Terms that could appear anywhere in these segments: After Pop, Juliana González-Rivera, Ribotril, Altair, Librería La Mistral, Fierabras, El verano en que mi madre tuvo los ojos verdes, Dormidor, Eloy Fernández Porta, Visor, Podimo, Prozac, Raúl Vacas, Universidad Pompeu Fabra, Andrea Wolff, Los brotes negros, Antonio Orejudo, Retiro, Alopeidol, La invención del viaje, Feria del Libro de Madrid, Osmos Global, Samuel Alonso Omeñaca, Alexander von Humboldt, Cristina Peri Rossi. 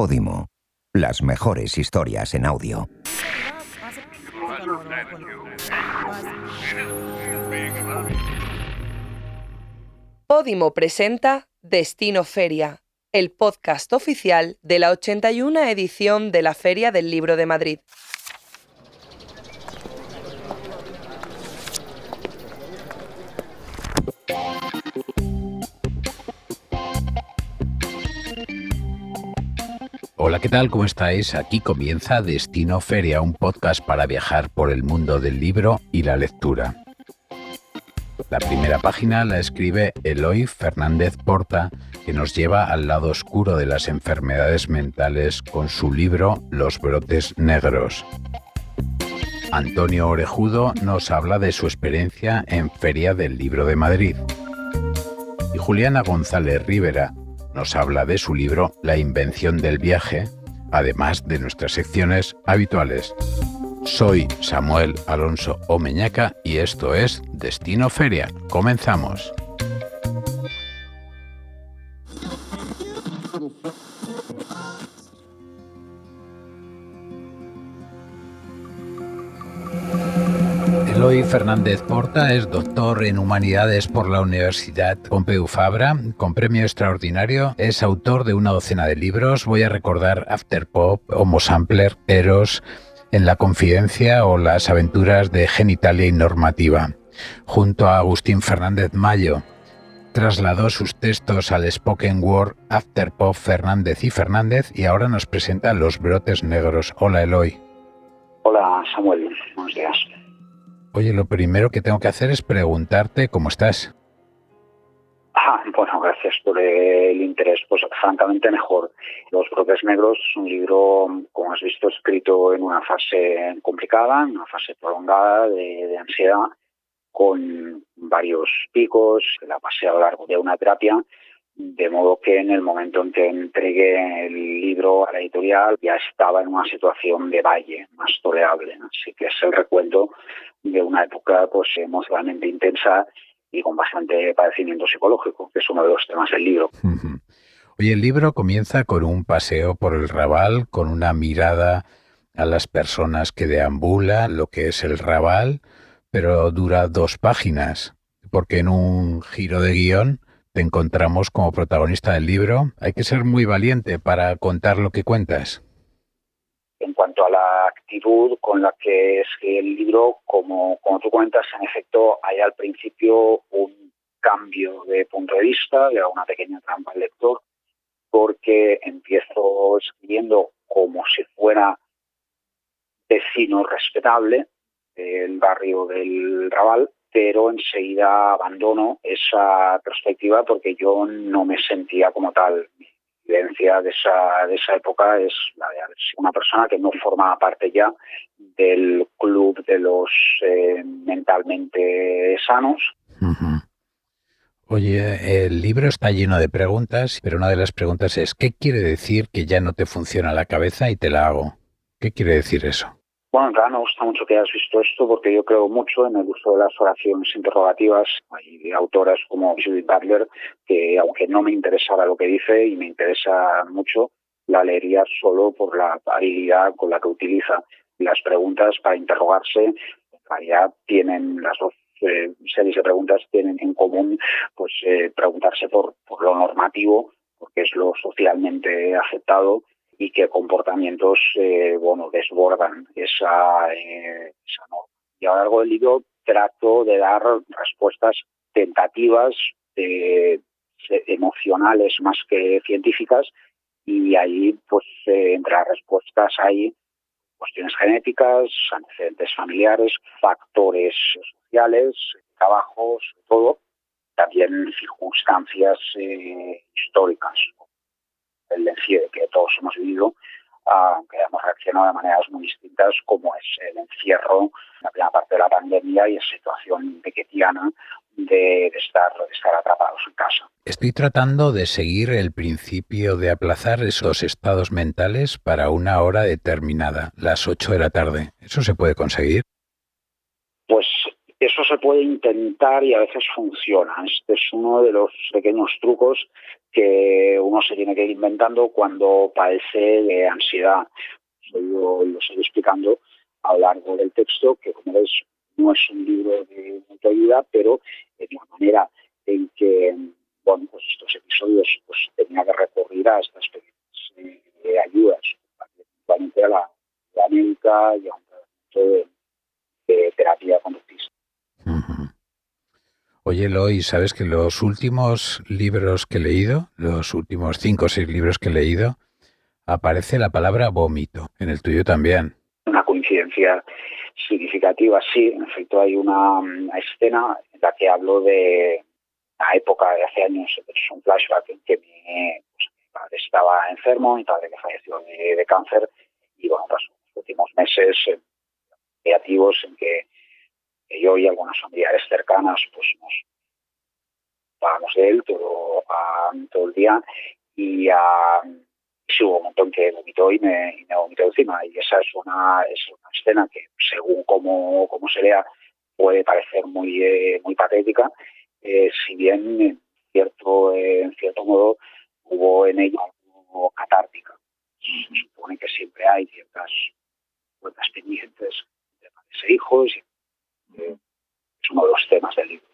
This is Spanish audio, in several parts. Podimo, las mejores historias en audio. Podimo presenta Destino Feria, el podcast oficial de la 81ª edición de la Feria del Libro de Madrid. Hola, ¿qué tal? ¿Cómo estáis? Aquí comienza Destino Feria, un podcast para viajar por el mundo del libro y la lectura. La primera página la escribe Eloy Fernández Porta, que nos lleva al lado oscuro de las enfermedades mentales con su libro Los brotes negros. Antonio Orejudo nos habla de su experiencia en Feria del Libro de Madrid. Y Juliana González-Rivera nos habla de su libro La invención del viaje, además de nuestras secciones habituales. Soy Samuel Alonso Omeñaca y esto es Destino Feria. Comenzamos. Eloy Fernández Porta es doctor en Humanidades por la Universidad Pompeu Fabra, con premio extraordinario. Es autor de una docena de libros. Voy a recordar After Pop, Homo Sampler, Eros, En la Confidencia o Las aventuras de Genitalia y Normativa. Junto a Agustín Fernández Mayo, trasladó sus textos al spoken word After Pop, Fernández y Fernández, y ahora nos presenta Los brotes negros. Hola, Eloy. Hola, Samuel. Buenos días. Oye, lo primero que tengo que hacer es preguntarte cómo estás. Bueno, gracias por el interés. Pues francamente mejor. Los brotes negros es un libro, como has visto, escrito en una fase complicada, en una fase prolongada de ansiedad, con varios picos, la pasé a lo largo de una terapia, de modo que en el momento en que entregué el libro a la editorial ya estaba en una situación de valle, más tolerable. Así que es el recuento de una época pues emocionalmente intensa y con bastante padecimiento psicológico, que es uno de los temas del libro. Uh-huh. Oye, el libro comienza con un paseo por el Raval, con una mirada a las personas que deambulan, lo que es el Raval, pero dura 2 páginas, porque en un giro de guión te encontramos como protagonista del libro. Hay que ser muy valiente para contar lo que cuentas. En cuanto a la actitud con la que es que el libro, como tú cuentas, en efecto hay al principio un cambio de punto de vista, le da una pequeña trampa al lector, porque empiezo escribiendo como si fuera vecino respetable del barrio del Raval, pero enseguida abandono esa perspectiva porque yo no me sentía como tal. Mi vivencia de esa época es la de una persona que no forma parte ya del club de los mentalmente sanos. Uh-huh. Oye, el libro está lleno de preguntas, pero una de las preguntas es ¿qué quiere decir que ya no te funciona la cabeza y te la hago? ¿Qué quiere decir eso? Bueno, en realidad me gusta mucho que hayas visto esto porque yo creo mucho en el uso de las oraciones interrogativas. Hay autoras como Judith Butler que, aunque no me interesara lo que dice y me interesa mucho, la leería solo por la habilidad con la que utiliza. Las preguntas para interrogarse, en realidad tienen las dos series de preguntas tienen en común pues preguntarse por lo normativo, porque es lo socialmente aceptado, y que comportamientos desbordan esa norma. Y a lo largo del libro trato de dar respuestas tentativas, emocionales más que científicas, y ahí pues entre las respuestas hay cuestiones genéticas, antecedentes familiares, factores sociales, trabajos, todo, también circunstancias históricas. El encierro que todos hemos vivido, aunque hemos reaccionado de maneras muy distintas, como es el encierro, la primera parte de la pandemia y la situación pequetiana de estar atrapados en casa. Estoy tratando de seguir el principio de aplazar esos estados mentales para una hora determinada, las 8 de la tarde. ¿Eso se puede conseguir? Pues Eso se puede intentar y a veces funciona. Este es uno de los pequeños trucos que uno se tiene que ir inventando cuando padece de ansiedad. Yo lo estoy explicando a lo largo del texto, que como veis no es un libro de autoayuda, pero es la manera en que pues estos episodios tenía que recurrir a estas pequeñas ayudas, principalmente a la América y a un tratamiento de terapia conductista. Uh-huh. Oye, Eloy, ¿sabes que los últimos libros que he leído, los últimos 5 o 6 libros que he leído, aparece la palabra vómito? En el tuyo también. Una coincidencia significativa, sí. En efecto, hay una escena en la que hablo de una época de hace años, es un flashback en que mi padre estaba enfermo, mi padre que falleció de cáncer, y bueno, pasó los últimos meses creativos en que yo y algunas familiares cercanas pues nos ocupábamos de él todo el día, y sí, hubo un montón que vomitó y me vomitó encima, y esa es una escena que, según cómo se lea, puede parecer muy patética. Si bien en cierto modo hubo en ella algo catártica. Se supone que siempre hay ciertas cuentas pendientes de padres e hijos, es uno de los temas del libro.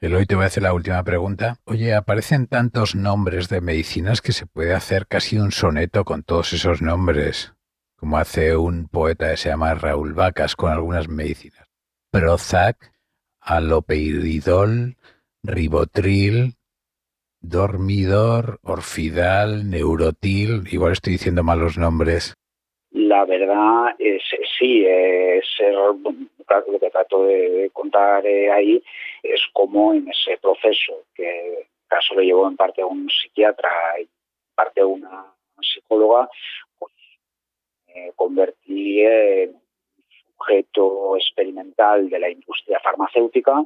Eloy, te voy a hacer la última pregunta. Oye, aparecen tantos nombres de medicinas que se puede hacer casi un soneto con todos esos nombres, como hace un poeta que se llama Raúl Vacas con algunas medicinas. Prozac, Alopeidol, Ribotril, Dormidor, Orfidal, Neurotil... Igual estoy diciendo malos nombres. La verdad es sí, lo que trato de contar ahí es cómo en ese proceso, que en caso lo llevó en parte a un psiquiatra y en parte a una psicóloga, pues me convertí en sujeto experimental de la industria farmacéutica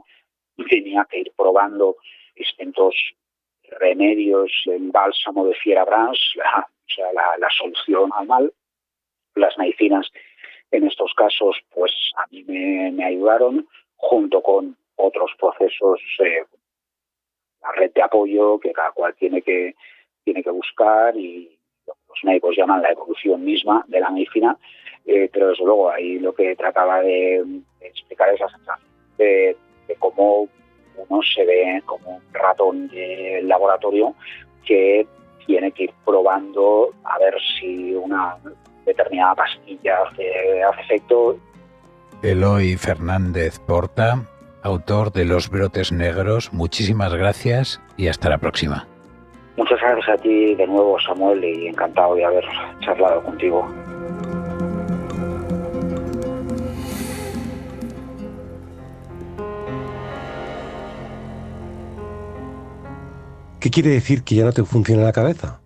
y tenía que ir probando distintos remedios, el bálsamo de Fierabras, la solución al mal. Las medicinas en estos casos pues a mí me ayudaron, junto con otros procesos, la red de apoyo que cada cual tiene que buscar, y lo que los médicos llaman la evolución misma de la medicina, pero desde luego ahí lo que trataba de explicar es la sensación de cómo uno se ve como un ratón de laboratorio que tiene que ir probando a ver si una determinada pastilla hace efecto. Eloy Fernández Porta, autor de Los brotes negros, muchísimas gracias y hasta la próxima. Muchas gracias a ti de nuevo, Samuel, y encantado de haber charlado contigo. ¿Qué quiere decir que ya no te funciona la cabeza?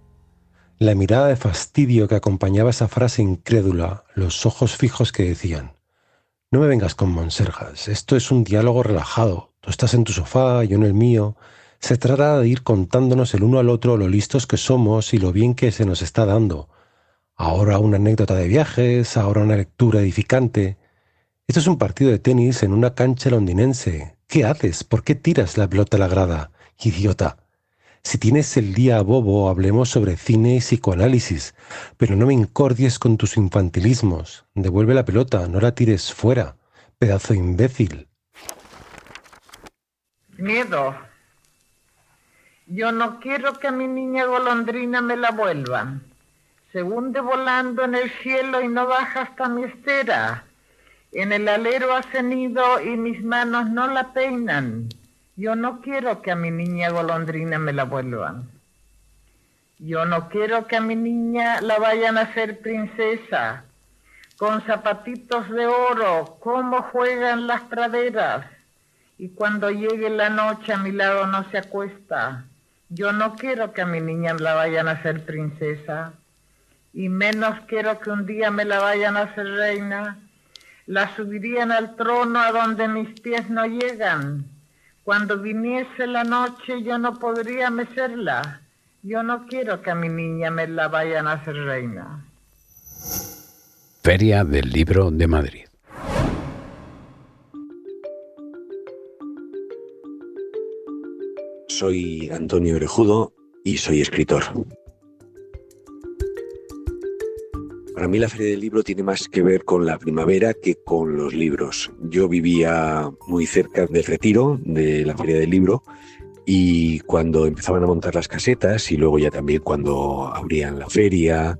La mirada de fastidio que acompañaba esa frase incrédula, los ojos fijos que decían: no me vengas con monsergas, esto es un diálogo relajado, tú estás en tu sofá, yo en el mío. Se trata de ir contándonos el uno al otro lo listos que somos y lo bien que se nos está dando. Ahora una anécdota de viajes, ahora una lectura edificante. Esto es un partido de tenis en una cancha londinense. ¿Qué haces? ¿Por qué tiras la pelota a la grada? ¡Idiota! Si tienes el día bobo, hablemos sobre cine y psicoanálisis, pero no me incordies con tus infantilismos. Devuelve la pelota, no la tires fuera, pedazo imbécil. Miedo. Yo no quiero que a mi niña golondrina me la vuelvan. Se hunde volando en el cielo y no baja hasta mi estera. En el alero hace nido y mis manos no la peinan. Yo no quiero que a mi niña golondrina me la vuelvan. Yo no quiero que a mi niña la vayan a hacer princesa. Con zapatitos de oro, cómo juegan las praderas. Y cuando llegue la noche a mi lado no se acuesta. Yo no quiero que a mi niña la vayan a hacer princesa. Y menos quiero que un día me la vayan a hacer reina. La subirían al trono a donde mis pies no llegan. Cuando viniese la noche yo no podría mecerla. Yo no quiero que a mi niña me la vayan a hacer reina. Feria del Libro de Madrid. Soy Antonio Orejudo y soy escritor. Para mí la Feria del Libro tiene más que ver con la primavera que con los libros. Yo vivía muy cerca del Retiro, de la Feria del Libro, y cuando empezaban a montar las casetas y luego ya también cuando abrían la feria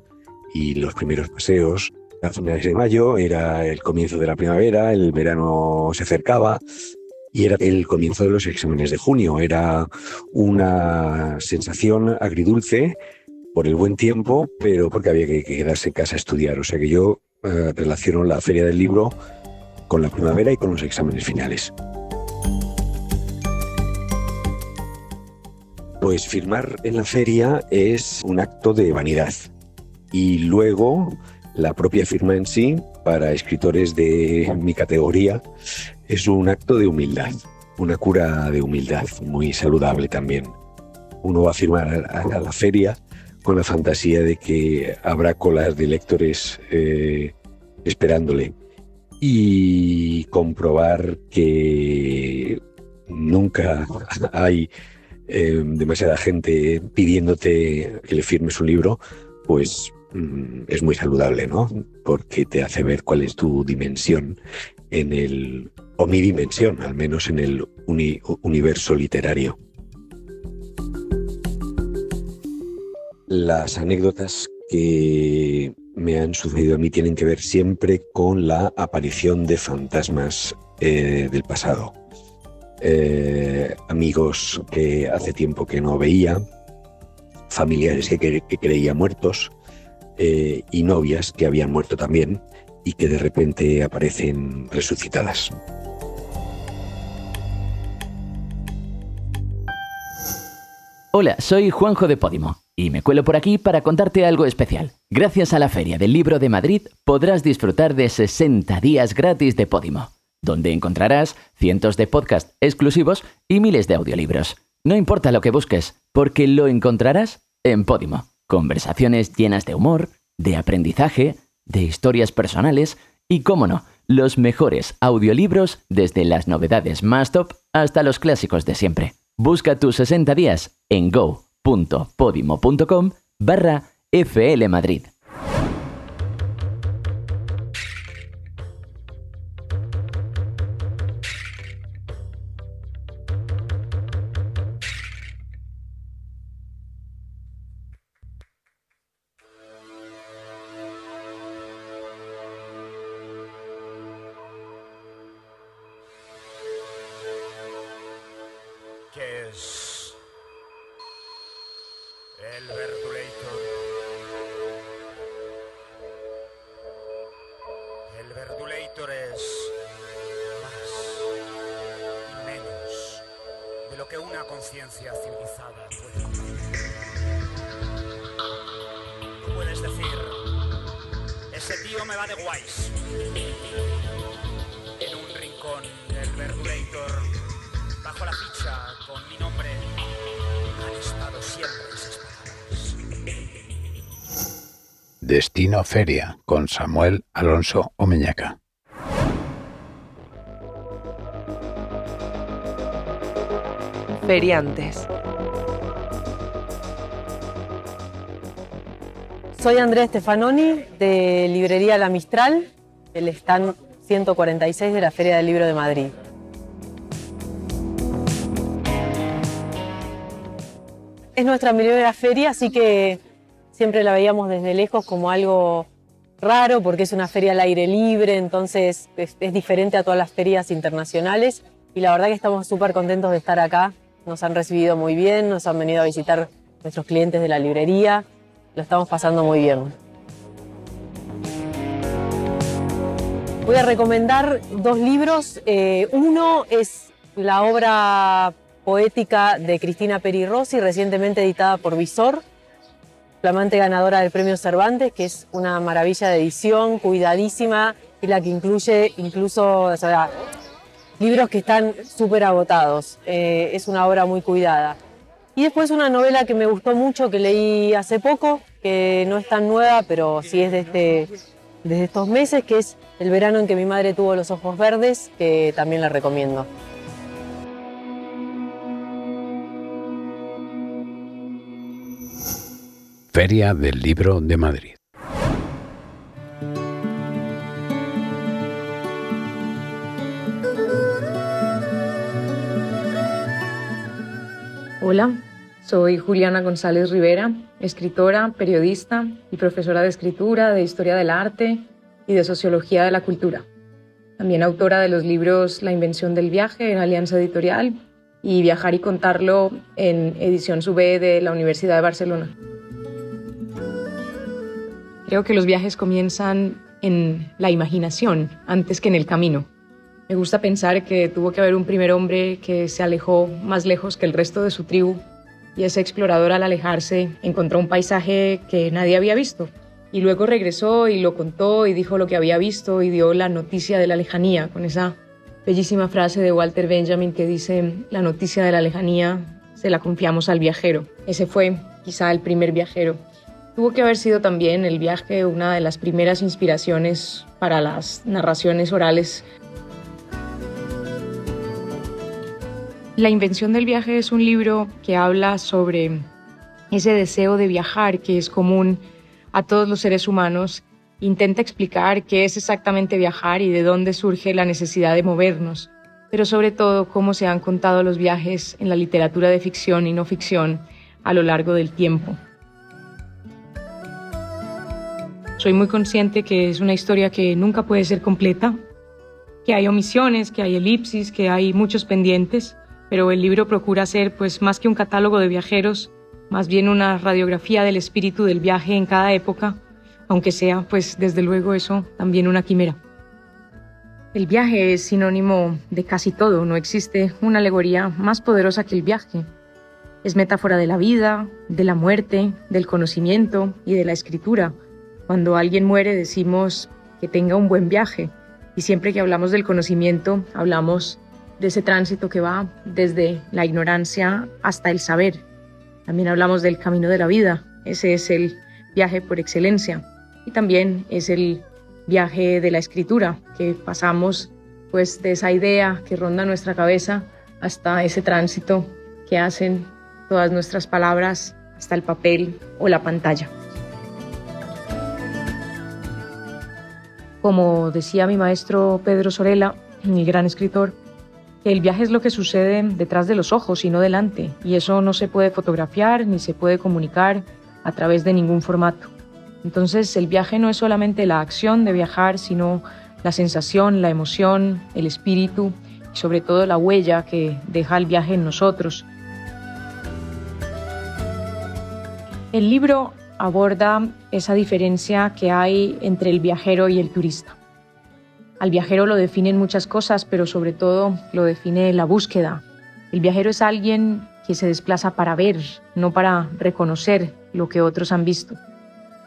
y los primeros paseos, a finales de mayo era el comienzo de la primavera, el verano se acercaba. Y era el comienzo de los exámenes de junio, era una sensación agridulce por el buen tiempo, pero porque había que quedarse en casa a estudiar. O sea que yo relaciono la Feria del Libro con la primavera y con los exámenes finales. Pues firmar en la feria es un acto de vanidad. Y luego la propia firma en sí, para escritores de mi categoría, es un acto de humildad, una cura de humildad muy saludable también. Uno va a firmar a la feria con la fantasía de que habrá colas de lectores esperándole y comprobar que nunca hay demasiada gente pidiéndote que le firmes un libro, pues es muy saludable, ¿no? Porque te hace ver cuál es tu dimensión en el o mi dimensión, al menos en el universo literario. Las anécdotas que me han sucedido a mí tienen que ver siempre con la aparición de fantasmas del pasado. Amigos que hace tiempo que no veía, familiares que creía muertos y novias que habían muerto también y que de repente aparecen resucitadas. Hola, soy Juanjo de Podimo y me cuelo por aquí para contarte algo especial. Gracias a la Feria del Libro de Madrid podrás disfrutar de 60 días gratis de Podimo, donde encontrarás cientos de podcasts exclusivos y miles de audiolibros. No importa lo que busques, porque lo encontrarás en Podimo. Conversaciones llenas de humor, de aprendizaje, de historias personales y, cómo no, los mejores audiolibros desde las novedades más top hasta los clásicos de siempre. Busca tus 60 días en go.podimo.com/FL Madrid. Destino Feria, con Samuel Alonso Omeñaca. Feriantes. Soy Andrea Stefanoni, de Librería La Mistral, el stand 146 de la Feria del Libro de Madrid. Es nuestra primera feria, así que siempre la veíamos desde lejos como algo raro, porque es una feria al aire libre, entonces es diferente a todas las ferias internacionales. Y la verdad que estamos súper contentos de estar acá. Nos han recibido muy bien, nos han venido a visitar nuestros clientes de la librería. Lo estamos pasando muy bien. Voy a recomendar dos libros. Uno es la obra poética de Cristina Peri Rossi, recientemente editada por Visor, flamante ganadora del Premio Cervantes, que es una maravilla de edición, cuidadísima, y la que incluye incluso, o sea, libros que están súper agotados. Es una obra muy cuidada. Y después una novela que me gustó mucho, que leí hace poco, que no es tan nueva, pero sí es desde estos meses, que es El verano en que mi madre tuvo los ojos verdes, que también la recomiendo. Feria del Libro de Madrid. Hola, soy Juliana González-Rivera, escritora, periodista y profesora de escritura, de historia del arte y de sociología de la cultura. También autora de los libros La invención del viaje en Alianza Editorial y Viajar y contarlo en edición sube de la Universidad de Barcelona. Creo que los viajes comienzan en la imaginación antes que en el camino. Me gusta pensar que tuvo que haber un primer hombre que se alejó más lejos que el resto de su tribu y ese explorador al alejarse encontró un paisaje que nadie había visto y luego regresó y lo contó y dijo lo que había visto y dio la noticia de la lejanía con esa bellísima frase de Walter Benjamin que dice la noticia de la lejanía se la confiamos al viajero. Ese fue quizá el primer viajero. Tuvo que haber sido también el viaje una de las primeras inspiraciones para las narraciones orales. La invención del viaje es un libro que habla sobre ese deseo de viajar que es común a todos los seres humanos. Intenta explicar qué es exactamente viajar y de dónde surge la necesidad de movernos, pero sobre todo cómo se han contado los viajes en la literatura de ficción y no ficción a lo largo del tiempo. Soy muy consciente que es una historia que nunca puede ser completa, que hay omisiones, que hay elipsis, que hay muchos pendientes. Pero el libro procura ser, pues, más que un catálogo de viajeros, más bien una radiografía del espíritu del viaje en cada época, aunque sea, pues, desde luego eso también una quimera. El viaje es sinónimo de casi todo, no existe una alegoría más poderosa que el viaje. Es metáfora de la vida, de la muerte, del conocimiento y de la escritura. Cuando alguien muere decimos que tenga un buen viaje, y siempre que hablamos del conocimiento hablamos de ese tránsito que va desde la ignorancia hasta el saber. También hablamos del camino de la vida, ese es el viaje por excelencia. Y también es el viaje de la escritura, que pasamos pues de esa idea que ronda nuestra cabeza hasta ese tránsito que hacen todas nuestras palabras hasta el papel o la pantalla. Como decía mi maestro Pedro Sorella, el gran escritor, que el viaje es lo que sucede detrás de los ojos y no delante, y eso no se puede fotografiar ni se puede comunicar a través de ningún formato. Entonces, el viaje no es solamente la acción de viajar, sino la sensación, la emoción, el espíritu y sobre todo la huella que deja el viaje en nosotros. El libro aborda esa diferencia que hay entre el viajero y el turista. Al viajero lo definen muchas cosas, pero sobre todo lo define la búsqueda. El viajero es alguien que se desplaza para ver, no para reconocer lo que otros han visto.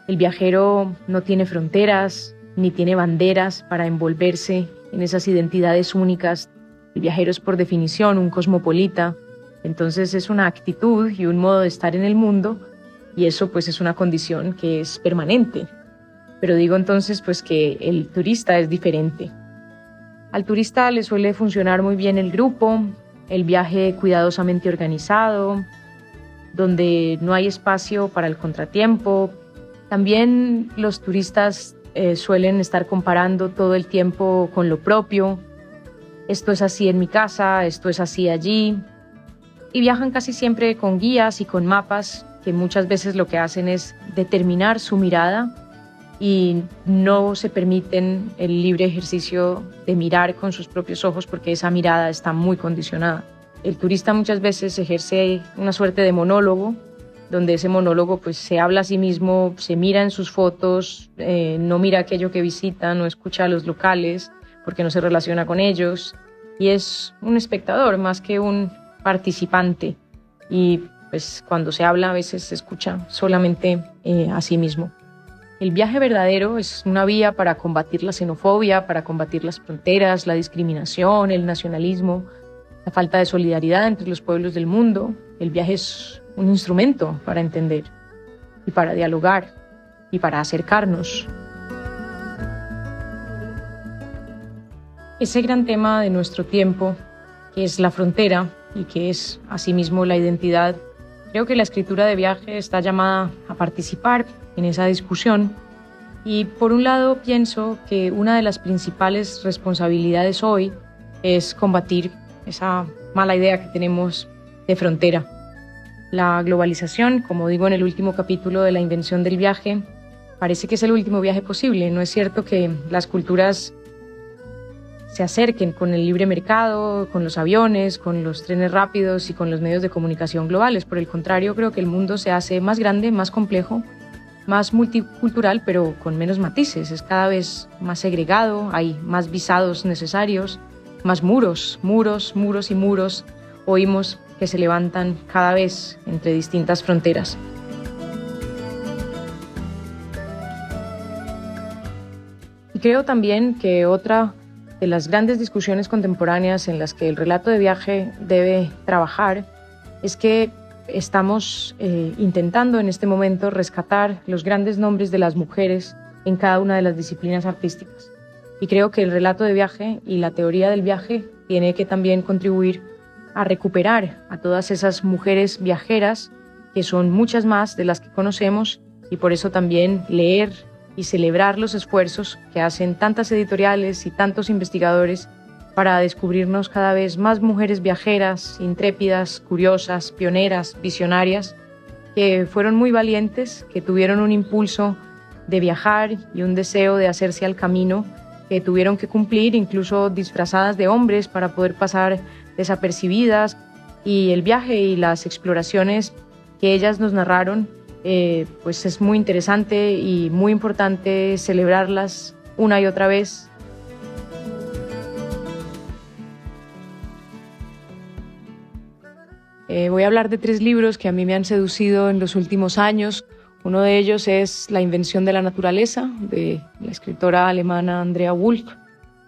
El viajero no tiene fronteras, ni tiene banderas para envolverse en esas identidades únicas. El viajero es por definición un cosmopolita, entonces es una actitud y un modo de estar en el mundo, y eso pues es una condición que es permanente. Pero digo entonces pues que el turista es diferente. Al turista le suele funcionar muy bien el grupo, el viaje cuidadosamente organizado, donde no hay espacio para el contratiempo. También los turistas suelen estar comparando todo el tiempo con lo propio. Esto es así en mi casa, esto es así allí. Y viajan casi siempre con guías y con mapas que muchas veces lo que hacen es determinar su mirada y no se permiten el libre ejercicio de mirar con sus propios ojos porque esa mirada está muy condicionada. El turista muchas veces ejerce una suerte de monólogo, donde ese monólogo pues, se habla a sí mismo, se mira en sus fotos, no mira aquello que visita, no escucha a los locales porque no se relaciona con ellos y es un espectador más que un participante y pues, cuando se habla a veces se escucha solamente a sí mismo. El viaje verdadero es una vía para combatir la xenofobia, para combatir las fronteras, la discriminación, el nacionalismo, la falta de solidaridad entre los pueblos del mundo. El viaje es un instrumento para entender y para dialogar y para acercarnos. Ese gran tema de nuestro tiempo, que es la frontera y que es asimismo la identidad, Creo que la escritura de viaje está llamada a participar en esa discusión y, por un lado, pienso que una de las principales responsabilidades hoy es combatir esa mala idea que tenemos de frontera. La globalización, como digo en el último capítulo de La invención del viaje, parece que es el último viaje posible. No es cierto que las culturas se acerquen con el libre mercado, con los aviones, con los trenes rápidos y con los medios de comunicación globales. Por el contrario, creo que el mundo se hace más grande, más complejo, más multicultural, pero con menos matices. Es cada vez más segregado, hay más visados necesarios, más muros, muros, muros y muros. Oímos que se levantan cada vez entre distintas fronteras. Y creo también que otra de las grandes discusiones contemporáneas en las que el relato de viaje debe trabajar es que estamos intentando en este momento rescatar los grandes nombres de las mujeres en cada una de las disciplinas artísticas. Y creo que el relato de viaje y la teoría del viaje tiene que también contribuir a recuperar a todas esas mujeres viajeras, que son muchas más de las que conocemos, y por eso también leer y celebrar los esfuerzos que hacen tantas editoriales y tantos investigadores para descubrirnos cada vez más mujeres viajeras, intrépidas, curiosas, pioneras, visionarias, que fueron muy valientes, que tuvieron un impulso de viajar y un deseo de hacerse al camino, que tuvieron que cumplir incluso disfrazadas de hombres para poder pasar desapercibidas, y el viaje y las exploraciones que ellas nos narraron, pues es muy interesante y muy importante celebrarlas una y otra vez. Voy a hablar de tres libros que a mí me han seducido en los últimos años. Uno de ellos es La invención de la naturaleza, de la escritora alemana Andrea Wolff,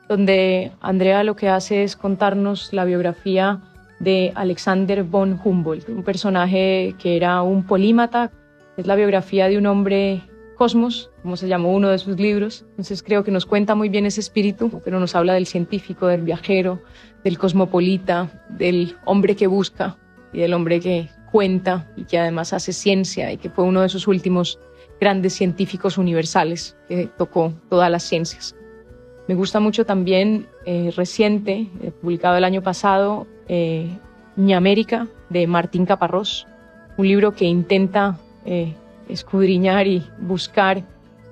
donde Andrea lo que hace es contarnos la biografía de Alexander von Humboldt, un personaje que era un polímata. Es la biografía de un hombre cosmos, como se llamó uno de sus libros. Entonces creo que nos cuenta muy bien ese espíritu, pero nos habla del científico, del viajero, del cosmopolita, del hombre que busca y del hombre que cuenta y que además hace ciencia, y que fue uno de esos últimos grandes científicos universales que tocó todas las ciencias. Me gusta mucho también, reciente, publicado el año pasado, América, de Martín Caparrós, un libro que intenta escudriñar y buscar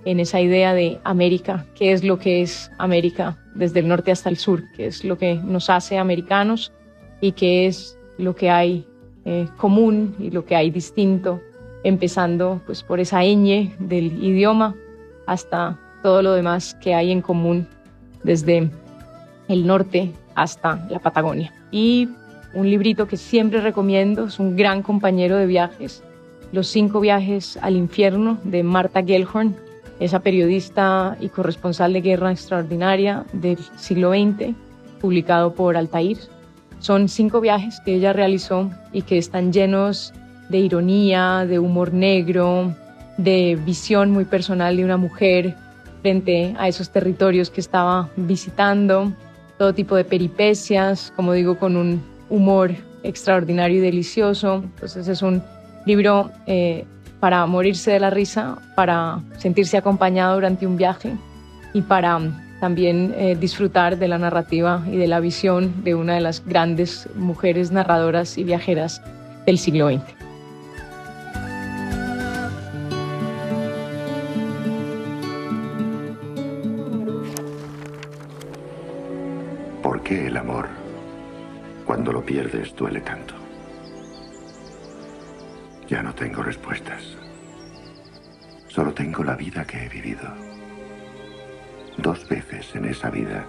en esa idea de América, qué es lo que es América desde el norte hasta el sur, qué es lo que nos hace americanos y qué es lo que hay común y lo que hay distinto, empezando pues por esa ñ del idioma hasta todo lo demás que hay en común desde el norte hasta la Patagonia. Y un librito que siempre recomiendo, es un gran compañero de viajes, Los 5 viajes al infierno, de Martha Gellhorn, esa periodista y corresponsal de guerra extraordinaria del siglo XX, publicado por Altair. Son 5 viajes que ella realizó y que están llenos de ironía, de humor negro, de visión muy personal de una mujer frente a esos territorios que estaba visitando, todo tipo de peripecias, como digo, con un humor extraordinario y delicioso. Entonces es un libro para morirse de la risa, para sentirse acompañado durante un viaje y para también disfrutar de la narrativa y de la visión de una de las grandes mujeres narradoras y viajeras del siglo XX. ¿Por qué el amor, cuando lo pierdes, duele tanto? Ya no tengo respuestas. Solo tengo la vida que he vivido. 2 veces en esa vida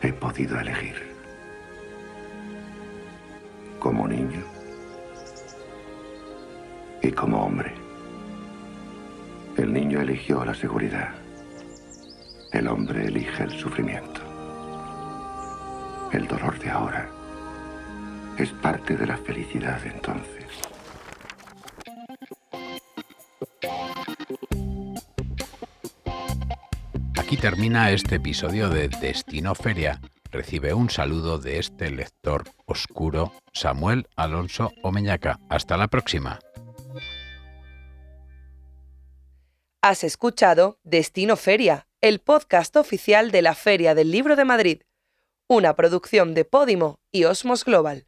he podido elegir. Como niño y como hombre. El niño eligió la seguridad. El hombre elige el sufrimiento. El dolor de ahora es parte de la felicidad de entonces. Aquí termina este episodio de Destino Feria. recibe un saludo de este lector oscuro, Samuel Alonso Omeñaca. Hasta la próxima. Has escuchado Destino Feria, el podcast oficial de la Feria del Libro de Madrid, una producción de Podimo y Osmos Global.